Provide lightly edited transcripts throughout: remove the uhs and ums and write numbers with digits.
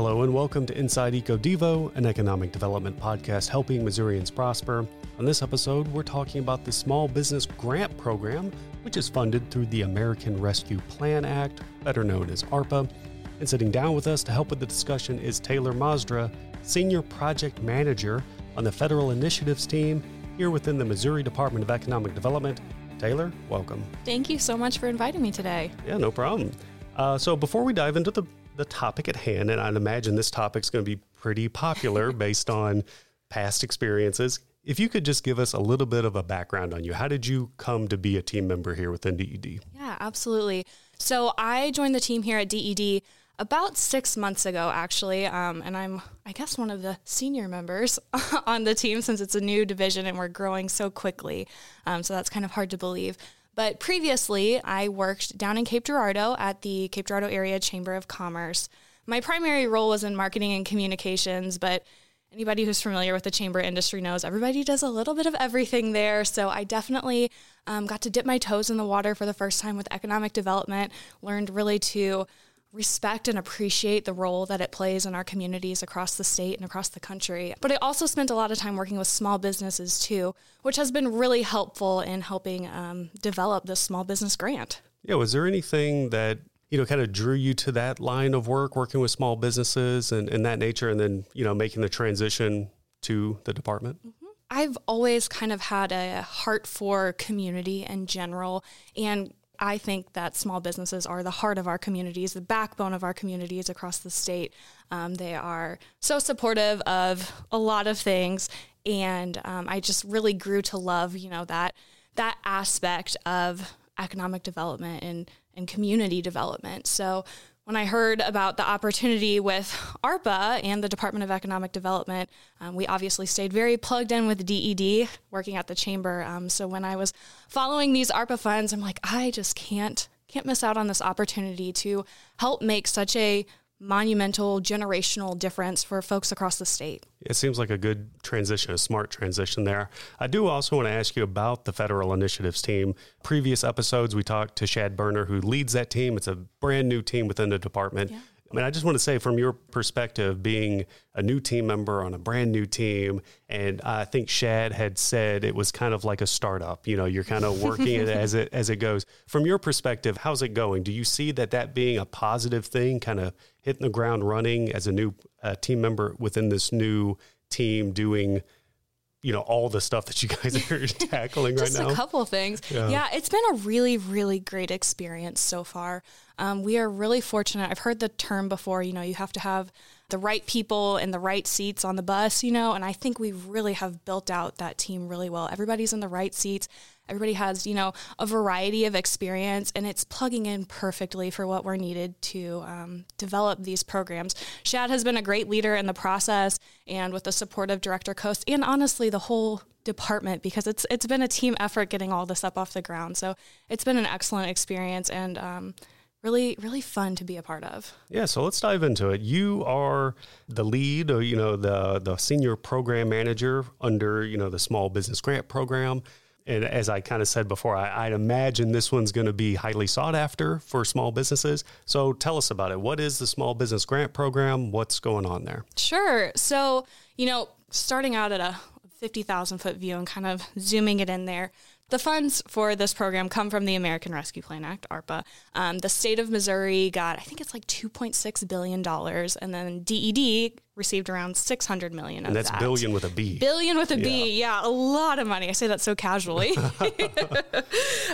Hello and welcome to Inside EcoDevo, an economic development podcast helping Missourians prosper. On this episode, we're talking about the Small Business Grant Program, which is funded through the American Rescue Plan Act, better known as ARPA. And sitting down with us to help with the discussion is Taylor Mazdra, Senior Project Manager on the Federal Initiatives team here within the Missouri Department of Economic Development. Taylor, welcome. Thank you so much for inviting me today. Yeah, no problem. So before we dive into the topic at hand, and I'd imagine this topic's going to be pretty popular based on past experiences, if you could just give us a little bit of a background on you. How did you come to be a team member here within DED? Yeah, absolutely. So I joined the team here at DED about 6 months ago, actually, and I'm, I guess, one of the senior members on the team since it's a new division and we're growing so quickly, so that's kind of hard to believe. But previously, I worked down in Cape Girardeau at the Cape Girardeau Area Chamber of Commerce. My primary role was in marketing and communications, but anybody who's familiar with the chamber industry knows everybody does a little bit of everything there. So I definitely got to dip my toes in the water for the first time with economic development, learned really to respect and appreciate the role that it plays in our communities across the state and across the country. But I also spent a lot of time working with small businesses too, which has been really helpful in helping develop the small business grant. Yeah, was there anything that, you know, kind of drew you to that line of work, working with small businesses and that nature, and then, you know, making the transition to the department? Mm-hmm. I've always kind of had a heart for community in general, and I think that small businesses are the heart of our communities, the backbone of our communities across the state. They are so supportive of a lot of things, and I just really grew to love, you know, that aspect of economic development and community development. So when I heard about the opportunity with ARPA and the Department of Economic Development, we obviously stayed very plugged in with DED, working at the chamber. So when I was following these ARPA funds, I'm like, I just can't miss out on this opportunity to help make such a monumental, generational difference for folks across the state. It seems like a good transition, a smart transition there. I do also want to ask you about the Federal Initiatives team. Previous episodes, we talked to Shad Burner, who leads that team. It's a brand new team within the department. Yeah. I mean, I just want to say from your perspective, being a new team member on a brand new team, and I think Shad had said it was kind of like a startup, you know, you're kind of working it as it goes. From your perspective, how's it going? Do you see that being a positive thing, kind of hitting the ground running as a new team member within this new team doing, you know, all the stuff that you guys are tackling right now? Just a couple things. Yeah, it's been a really, really great experience so far. We are really fortunate. I've heard the term before, you know, you have to have the right people in the right seats on the bus, you know, and I think we really have built out that team really well. Everybody's in the right seats. Everybody has, you know, a variety of experience, and it's plugging in perfectly for what we're needed to develop these programs. Shad has been a great leader in the process, and with the support of Director Coast, and honestly, the whole department, because it's been a team effort getting all this up off the ground. So it's been an excellent experience, and really, really fun to be a part of. Yeah, so let's dive into it. You are the lead, or, you know, the senior program manager under, you know, the Small Business Grant Program. And as I kind of said before, I'd imagine this one's going to be highly sought after for small businesses. So tell us about it. What is the Small Business Grant Program? What's going on there? Sure. So, you know, starting out at a 50,000-foot view and kind of zooming it in there, the funds for this program come from the American Rescue Plan Act, ARPA. The state of Missouri got, I think it's like $2.6 billion, and then DED received around $600 million of that. And that's billion with a B. Billion with a B, yeah, a lot of money. I say that so casually. So DED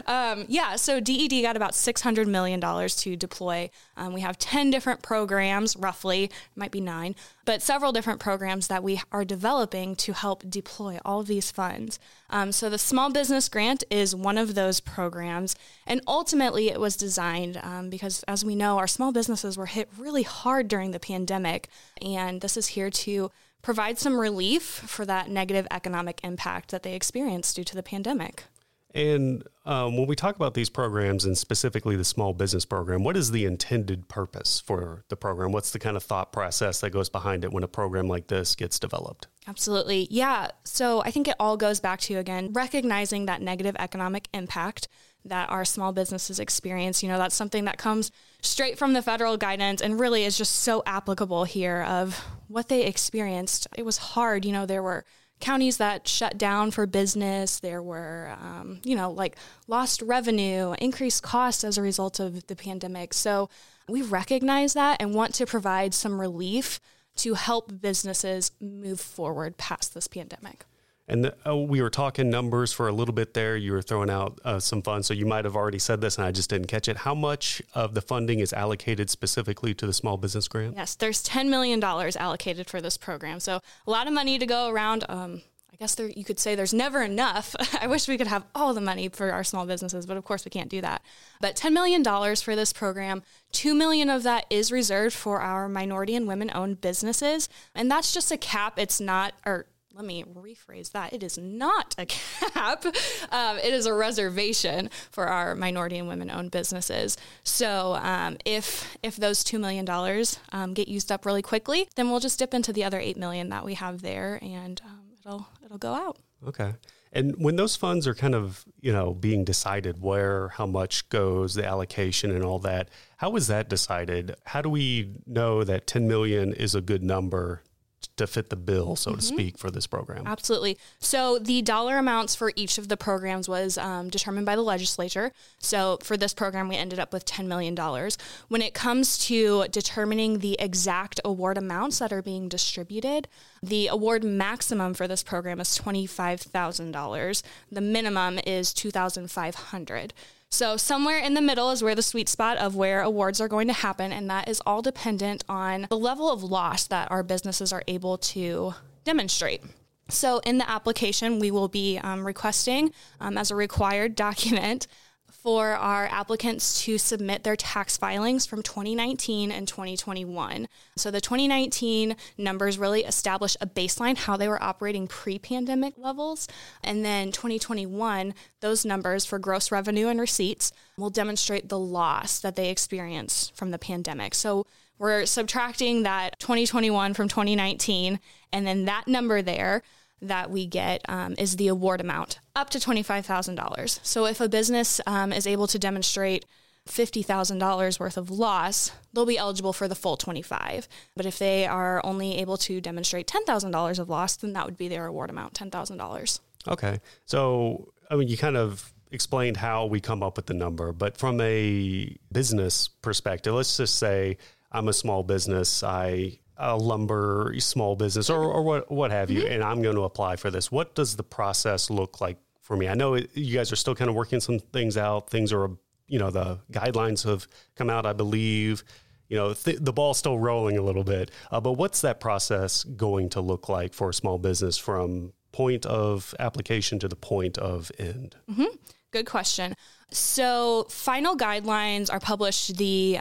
got about $600 million to deploy. We have 10 different programs, roughly, it might be 9, but several different programs that we are developing to help deploy all of these funds. So the Small Business Grant is one of those programs, and ultimately it was designed because, as we know, our small businesses were hit really hard during the pandemic, and this is here to provide some relief for that negative economic impact that they experienced due to the pandemic. And when we talk about these programs, and specifically the small business program, what is the intended purpose for the program? What's the kind of thought process that goes behind it when a program like this gets developed? Absolutely. Yeah. So I think it all goes back to, again, recognizing that negative economic impact that our small businesses experience. You know, that's something that comes straight from the federal guidance and really is just so applicable here of what they experienced. It was hard. You know, there were counties that shut down for business. There were, like lost revenue, increased costs as a result of the pandemic. So we recognize that and want to provide some relief to help businesses move forward past this pandemic. And we were talking numbers for a little bit there. You were throwing out some funds, so you might have already said this and I just didn't catch it. How much of the funding is allocated specifically to the small business grant? Yes, there's $10 million allocated for this program. So a lot of money to go around. I guess you could say there's never enough. I wish we could have all the money for our small businesses, but of course we can't do that. But $10 million for this program, $2 million of that is reserved for our minority and women-owned businesses. And that's just a cap. It's not, or let me rephrase that. It is not a cap. It is a reservation for our minority and women-owned businesses. So if those $2 million get used up really quickly, then we'll just dip into the other $8 million that we have there, and it'll go out. Okay. And when those funds are kind of, being decided where, how much goes, the allocation and all that, how is that decided? How do we know that $10 million is a good number to fit the bill, so to speak, for this program? Absolutely. So the dollar amounts for each of the programs was determined by the legislature. So for this program, we ended up with $10 million. When it comes to determining the exact award amounts that are being distributed, the award maximum for this program is $25,000. The minimum is $2,500. So somewhere in the middle is where the sweet spot of where awards are going to happen, and that is all dependent on the level of loss that our businesses are able to demonstrate. So in the application, we will be requesting, as a required document, for our applicants to submit their tax filings from 2019 and 2021. So the 2019 numbers really establish a baseline, how they were operating pre-pandemic levels. And then 2021, those numbers for gross revenue and receipts will demonstrate the loss that they experienced from the pandemic. So we're subtracting that 2021 from 2019, and then that number there that we get is the award amount, up to $25,000. So if a business is able to demonstrate $50,000 worth of loss, they'll be eligible for the full 25. But if they are only able to demonstrate $10,000 of loss, then that would be their award amount, $10,000. Okay. So, you kind of explained how we come up with the number, but from a business perspective, let's just say I'm a small business. A lumber small business or what have you, and I'm going to apply for this. What does the process look like for me? I know you guys are still kind of working some things out. Things are, the guidelines have come out, I believe. The ball's still rolling a little bit. But what's that process going to look like for a small business from point of application to the point of end? Mm-hmm. Good question. So final guidelines are published the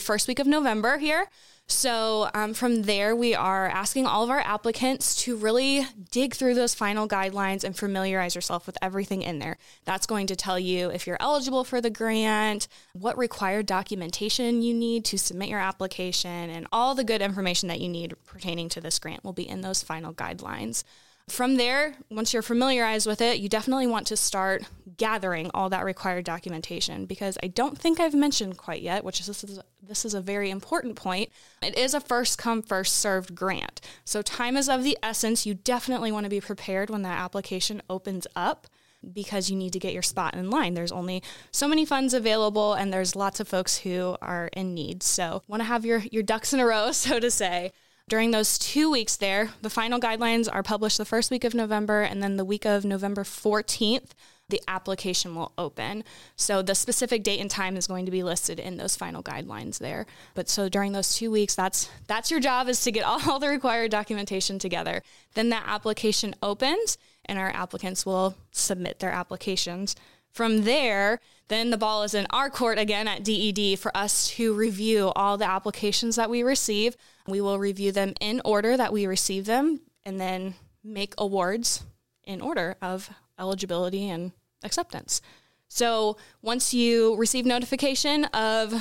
first week of November here. So from there, we are asking all of our applicants to really dig through those final guidelines and familiarize yourself with everything in there. That's going to tell you if you're eligible for the grant, what required documentation you need to submit your application, and all the good information that you need pertaining to this grant will be in those final guidelines. From there, once you're familiarized with it, you definitely want to start gathering all that required documentation, because I don't think I've mentioned quite yet, which is this is a very important point. It is a first-come, first-served grant. So time is of the essence. You definitely want to be prepared when that application opens up, because you need to get your spot in line. There's only so many funds available, and there's lots of folks who are in need. So want to have your ducks in a row, so to say. During those 2 weeks there, the final guidelines are published the first week of November, and then the week of November 14th, the application will open. So the specific date and time is going to be listed in those final guidelines there. But so during those 2 weeks, that's your job, is to get all the required documentation together. Then that application opens, and our applicants will submit their applications. From there, then the ball is in our court again at DED for us to review all the applications that we receive. We will review them in order that we receive them, and then make awards in order of eligibility and acceptance. So once you receive notification of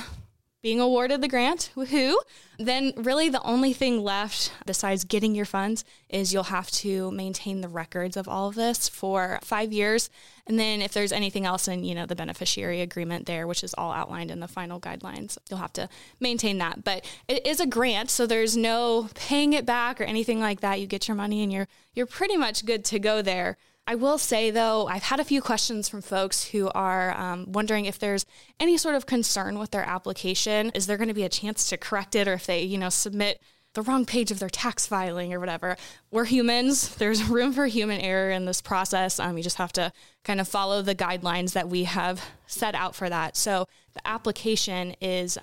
being awarded the grant, woohoo, then really the only thing left besides getting your funds is you'll have to maintain the records of all of this for 5 years. And then if there's anything else in, you know, the beneficiary agreement there, which is all outlined in the final guidelines, you'll have to maintain that. But it is a grant, so there's no paying it back or anything like that. You get your money and you're pretty much good to go there. I will say, though, I've had a few questions from folks who are wondering if there's any sort of concern with their application. Is there going to be a chance to correct it, or if they, you know, submit the wrong page of their tax filing or whatever? We're humans. There's room for human error in this process. You just have to kind of follow the guidelines that we have set out for that. So the application is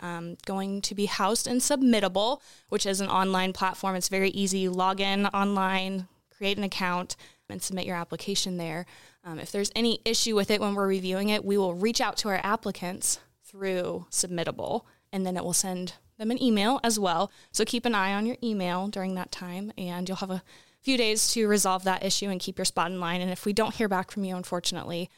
going to be housed in Submittable, which is an online platform. It's very easy. You log in online, create an account, and submit your application there. If there's any issue with it when we're reviewing it, we will reach out to our applicants through Submittable, and then it will send them an email as well. So keep an eye on your email during that time, and you'll have a few days to resolve that issue and keep your spot in line. And if we don't hear back from you, unfortunately,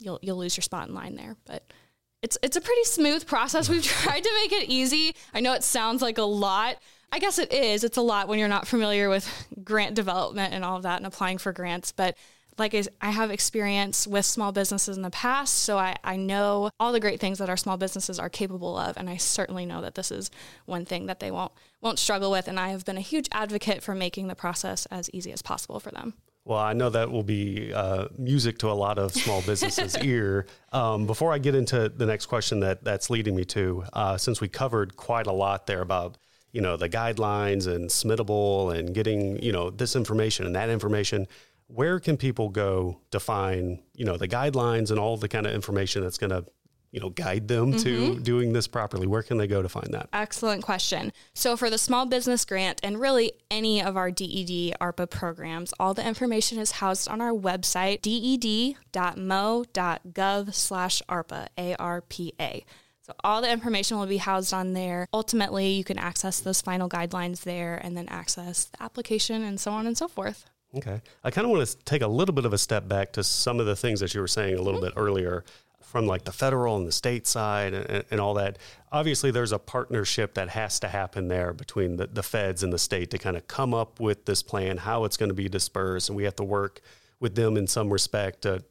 you'll lose your spot in line there. But it's a pretty smooth process. We've tried to make it easy. I know it sounds like a lot. I guess it is. It's a lot when you're not familiar with grant development and all of that and applying for grants. But like I have experience with small businesses in the past, so I know all the great things that our small businesses are capable of. And I certainly know that this is one thing that they won't struggle with. And I have been a huge advocate for making the process as easy as possible for them. Well, I know that will be music to a lot of small businesses' ear. Before I get into the next question that's leading me to, since we covered quite a lot there about, you know, the guidelines and Submittable and getting, you know, this information and that information, where can people go to find, you know, the guidelines and all the kind of information that's going to, you know, guide them to doing this properly? Where can they go to find that? Excellent question. So for the small business grant and really any of our DED ARPA programs, all the information is housed on our website, ded.mo.gov/ARPA, ARPA. So all the information will be housed on there. Ultimately, you can access those final guidelines there and then access the application and so on and so forth. Okay. I kind of want to take a little bit of a step back to some of the things that you were saying a little bit earlier, from like the federal and the state side and all that. Obviously, there's a partnership that has to happen there between the feds and the state to kind of come up with this plan, how it's going to be dispersed. And we have to work with them in some respect to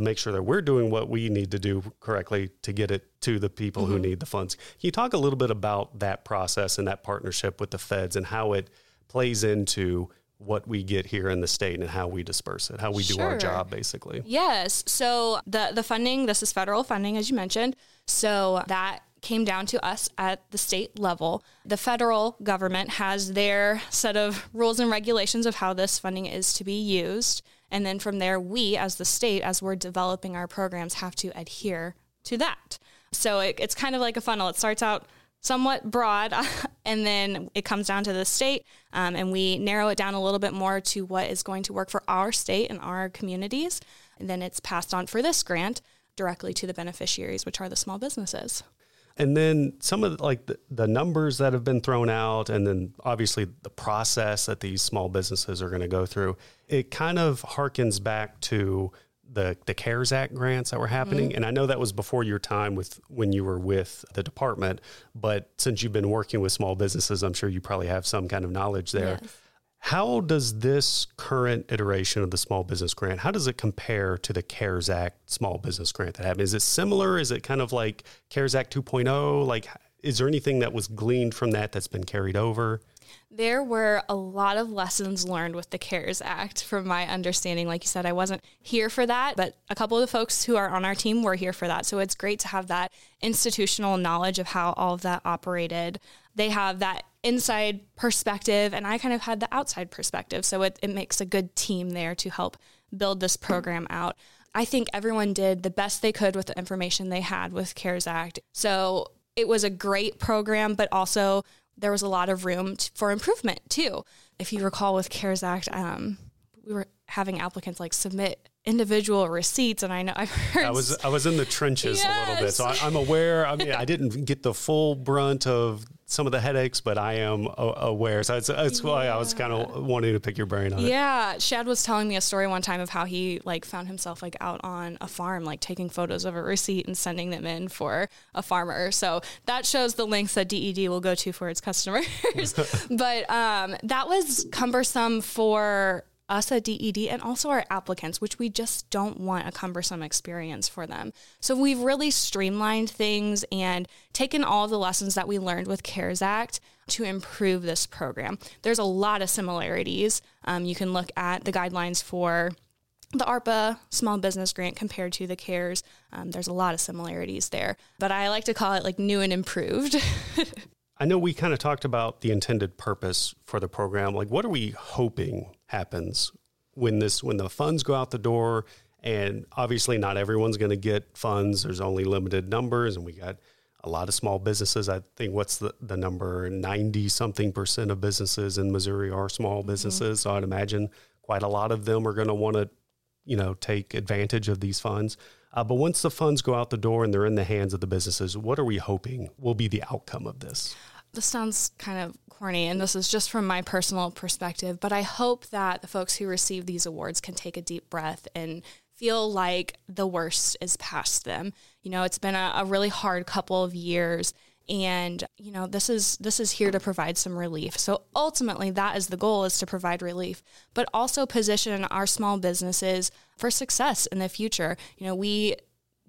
make sure that we're doing what we need to do correctly to get it to the people who need the funds. Can you talk a little bit about that process and that partnership with the feds and how it plays into what we get here in the state and how we disperse it, how we do our job, basically? Yes. So the funding, this is federal funding, as you mentioned. So that came down to us at the state level. The federal government has their set of rules and regulations of how this funding is to be used. And then from there, we as the state, as we're developing our programs, have to adhere to that. So it's kind of like a funnel. It starts out somewhat broad, and then it comes down to the state, and we narrow it down a little bit more to what is going to work for our state and our communities. And then it's passed on for this grant directly to the beneficiaries, which are the small businesses. And then some of the numbers that have been thrown out, and then obviously the process that these small businesses are going to go through, it kind of harkens back to the CARES Act grants that were happening. And I know that was before your time when you were with the department, but since you've been working with small businesses, I'm sure you probably have some kind of knowledge there. Yes. How does this current iteration of the small business grant, how does it compare to the CARES Act small business grant that happened? Is it similar? Is it kind of like CARES Act 2.0? Like, is there anything that was gleaned from that that's been carried over? There were a lot of lessons learned with the CARES Act, from my understanding. Like you said, I wasn't here for that, but a couple of the folks who are on our team were here for that. So it's great to have that institutional knowledge of how all of that operated. They have that inside perspective, and I kind of had the outside perspective. So it makes a good team there to help build this program out. I think everyone did the best they could with the information they had with CARES Act. So it was a great program, but also there was a lot of room for improvement too. If you recall with CARES Act, we were having applicants like submit individual receipts, and I know I've heard I was in the trenches a little bit, so I'm aware. I mean, I didn't get the full brunt of some of the headaches, but I am aware. So it's why I was kind of wanting to pick your brain on it. Yeah, Shad was telling me a story one time of how he found himself out on a farm, taking photos of a receipt and sending them in for a farmer. So that shows the lengths that DED will go to for its customers. But that was cumbersome for us at DED and also our applicants, which we just don't want a cumbersome experience for them. So we've really streamlined things and taken all the lessons that we learned with CARES Act to improve this program. There's a lot of similarities. You can look at the guidelines for the ARPA Small Business Grant compared to the CARES. There's a lot of similarities there, but I like to call it new and improved. I know we kind of talked about the intended purpose for the program. What are we hoping happens when the funds go out the door? And obviously not everyone's going to get funds. There's only limited numbers, and we got a lot of small businesses. I think what's the number? 90-something% of businesses in Missouri are small businesses. So I'd imagine quite a lot of them are going to want to, take advantage of these funds. But once the funds go out the door and they're in the hands of the businesses, what are we hoping will be the outcome of this? This sounds kind of corny, and this is just from my personal perspective, but I hope that the folks who receive these awards can take a deep breath and feel like the worst is past them. It's been a really hard couple of years, and this is here to provide some relief. So ultimately, that is the goal, is to provide relief, but also position our small businesses for success in the future.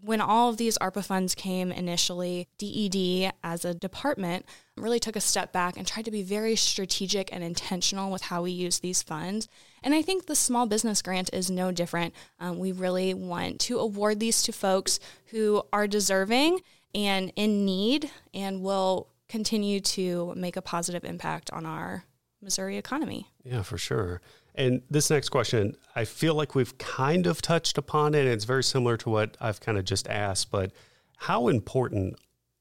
When all of these ARPA funds came initially, DED as a department really took a step back and tried to be very strategic and intentional with how we use these funds. And I think the small business grant is no different. We really want to award these to folks who are deserving and in need and will continue to make a positive impact on our Missouri economy. Yeah, for sure. And this next question, I feel like we've kind of touched upon it, and it's very similar to what I've kind of just asked, but how important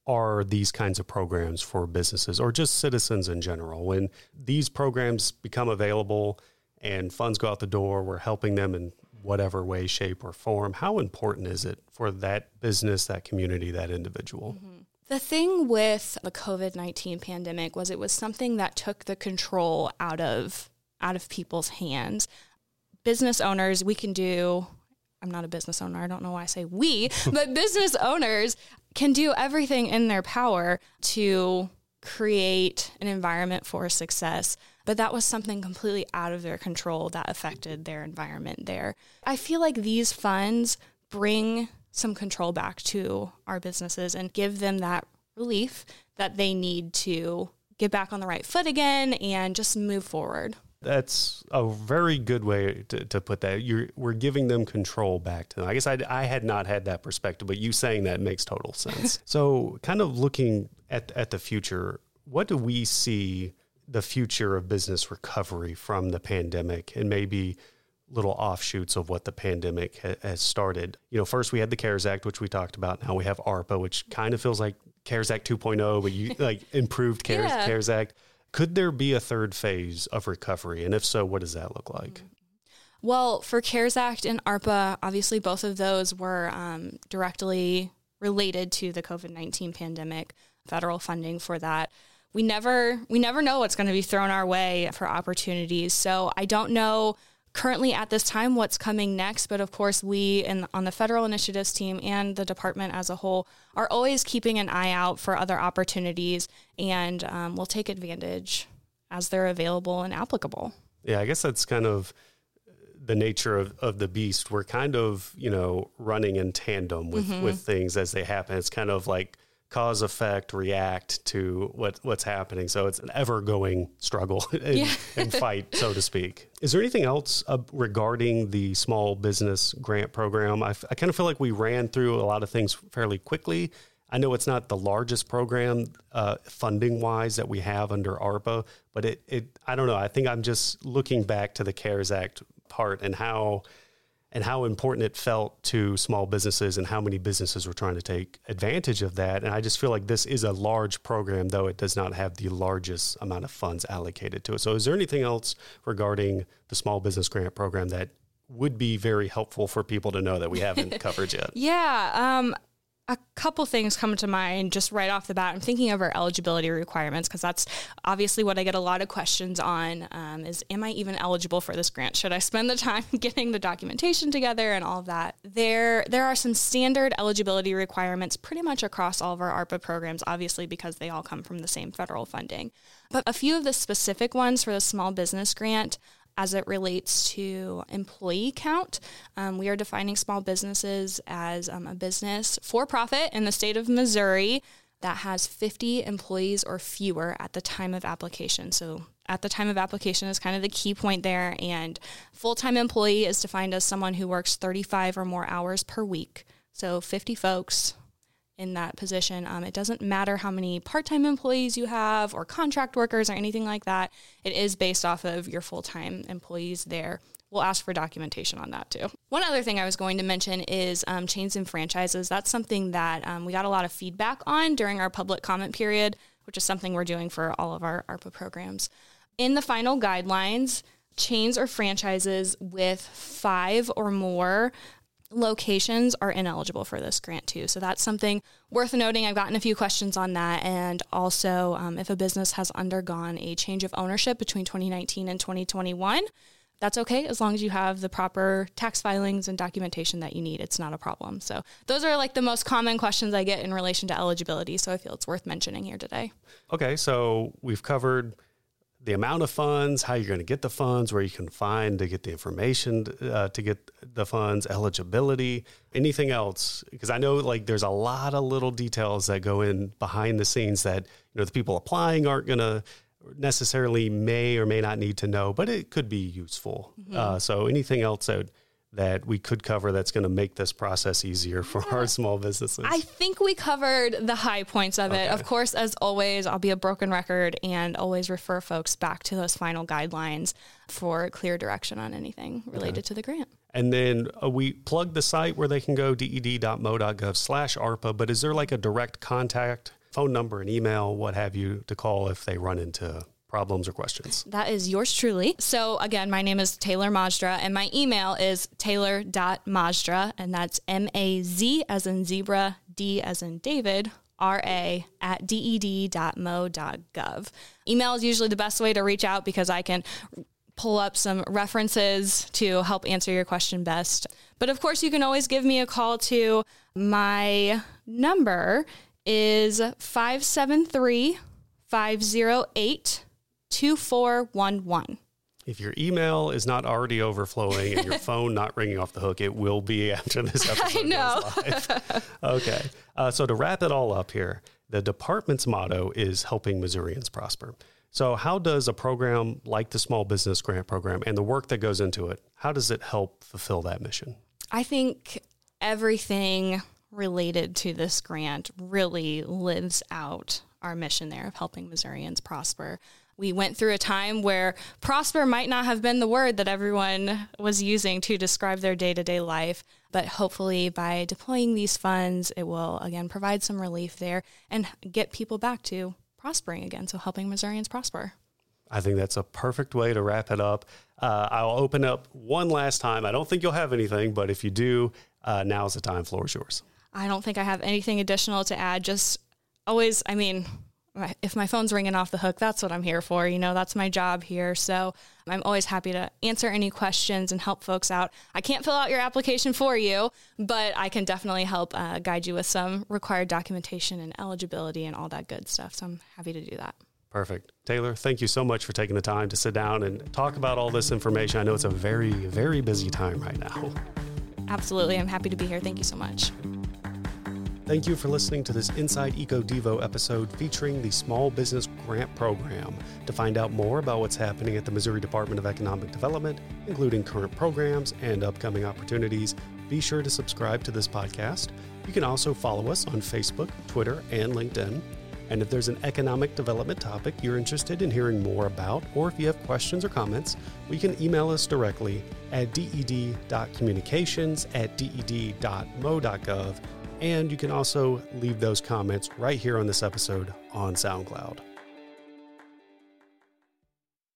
are these kinds of programs for businesses or just citizens in general? When these programs become available and funds go out the door, we're helping them in whatever way, shape, or form. How important is it for that business, that community, that individual? Mm-hmm. The thing with the COVID-19 pandemic was it was something that took the control out of people's hands. Business owners, I'm not a business owner, I don't know why I say we, but business owners can do everything in their power to create an environment for success. But that was something completely out of their control that affected their environment there. I feel like these funds bring some control back to our businesses and give them that relief that they need to get back on the right foot again and just move forward. That's a very good way to put that. We're giving them control back to them. I guess I had not had that perspective, but you saying that makes total sense. So kind of looking at the future, what do we see the future of business recovery from the pandemic and maybe little offshoots of what the pandemic has started? First we had the CARES Act, which we talked about. Now we have ARPA, which kind of feels like CARES Act 2.0, but you improved CARES, yeah. CARES Act. Could there be a third phase of recovery? And if so, what does that look like? Well, for CARES Act and ARPA, obviously both of those were directly related to the COVID-19 pandemic, federal funding for that. We never know what's going to be thrown our way for opportunities. So I don't know currently at this time what's coming next, but of course we on the Federal Initiatives team and the department as a whole are always keeping an eye out for other opportunities, and we'll take advantage as they're available and applicable. Yeah, I guess that's kind of the nature of the beast. We're kind of, running in tandem with things as they happen. It's kind of like cause, effect, react to what's happening. So it's an ever-going struggle and fight, so to speak. Is there anything else regarding the small business grant program? I kind of feel like we ran through a lot of things fairly quickly. I know it's not the largest program funding-wise that we have under ARPA, but it I don't know. I think I'm just looking back to the CARES Act part and how important it felt to small businesses and how many businesses were trying to take advantage of that. And I just feel like this is a large program, though it does not have the largest amount of funds allocated to it. So is there anything else regarding the small business grant program that would be very helpful for people to know that we haven't covered yet? Yeah. A couple things come to mind just right off the bat. I'm thinking of our eligibility requirements, because that's obviously what I get a lot of questions on, is, am I even eligible for this grant? Should I spend the time getting the documentation together and all of that? There are some standard eligibility requirements pretty much across all of our ARPA programs, obviously, because they all come from the same federal funding. But a few of the specific ones for the small business grant, as it relates to employee count, we are defining small businesses as a business for profit in the state of Missouri that has 50 employees or fewer at the time of application. So at the time of application is kind of the key point there. And full-time employee is defined as someone who works 35 or more hours per week. So 50 folks in that position. It doesn't matter how many part-time employees you have or contract workers or anything like that. It is based off of your full-time employees there. We'll ask for documentation on that too. One other thing I was going to mention is chains and franchises. That's something that we got a lot of feedback on during our public comment period, which is something we're doing for all of our ARPA programs. In the final guidelines, chains or franchises with 5 or more locations are ineligible for this grant too. So that's something worth noting. I've gotten a few questions on that. And also, if a business has undergone a change of ownership between 2019 and 2021, that's okay, as long as you have the proper tax filings and documentation that you need. It's not a problem. So those are like the most common questions I get in relation to eligibility. So I feel it's worth mentioning here today. Okay, so we've covered the amount of funds, how you're going to get the funds, where you can find to get the information to get the funds, eligibility, anything else? Because I know like there's a lot of little details that go in behind the scenes that, you know, the people applying aren't going to necessarily may or may not need to know, but it could be useful. Mm-hmm. So anything else that we could cover that's going to make this process easier for our small businesses? I think we covered the high points of it. Of course, as always, I'll be a broken record and always refer folks back to those final guidelines for clear direction on anything related to the grant. And then we plug the site where they can go, ded.mo.gov/ARPA, but is there like a direct contact, phone number and email, what have you, to call if they run into problems or questions? That is yours truly. So again, my name is Taylor Mazdra, and my email is taylor.mazdra, and that's M-A-Z as in zebra, D as in David, R-A at ded.mo.gov. Email is usually the best way to reach out because I can pull up some references to help answer your question best. But of course, you can always give me a call to my number is 573-508-508. 2411. If your email is not already overflowing and your phone not ringing off the hook, it will be after this episode goes live. Okay. So to wrap it all up here, the department's motto is helping Missourians prosper. So how does a program like the Small Business Grant Program and the work that goes into it, how does it help fulfill that mission? I think everything related to this grant really lives out our mission there of helping Missourians prosper. We went through a time where prosper might not have been the word that everyone was using to describe their day-to-day life, but hopefully by deploying these funds, it will, again, provide some relief there and get people back to prospering again, so helping Missourians prosper. I think that's a perfect way to wrap it up. I'll open up one last time. I don't think you'll have anything, but if you do, now's the time. Floor is yours. I don't think I have anything additional to add. Just always, I mean, if my phone's ringing off the hook, that's what I'm here for. You know, that's my job here. So I'm always happy to answer any questions and help folks out. I can't fill out your application for you, but I can definitely help guide you with some required documentation and eligibility and all that good stuff. So I'm happy to do that. Perfect. Taylor, thank you so much for taking the time to sit down and talk about all this information. I know it's a very, very busy time right now. Absolutely. I'm happy to be here. Thank you so much. Thank you for listening to this Inside Eco Devo episode featuring the Small Business Grant Program. To find out more about what's happening at the Missouri Department of Economic Development, including current programs and upcoming opportunities, be sure to subscribe to this podcast. You can also follow us on Facebook, Twitter, and LinkedIn. And if there's an economic development topic you're interested in hearing more about, or if you have questions or comments, you can email us directly at ded.communications@ded.mo.gov. And you can also leave those comments right here on this episode on SoundCloud.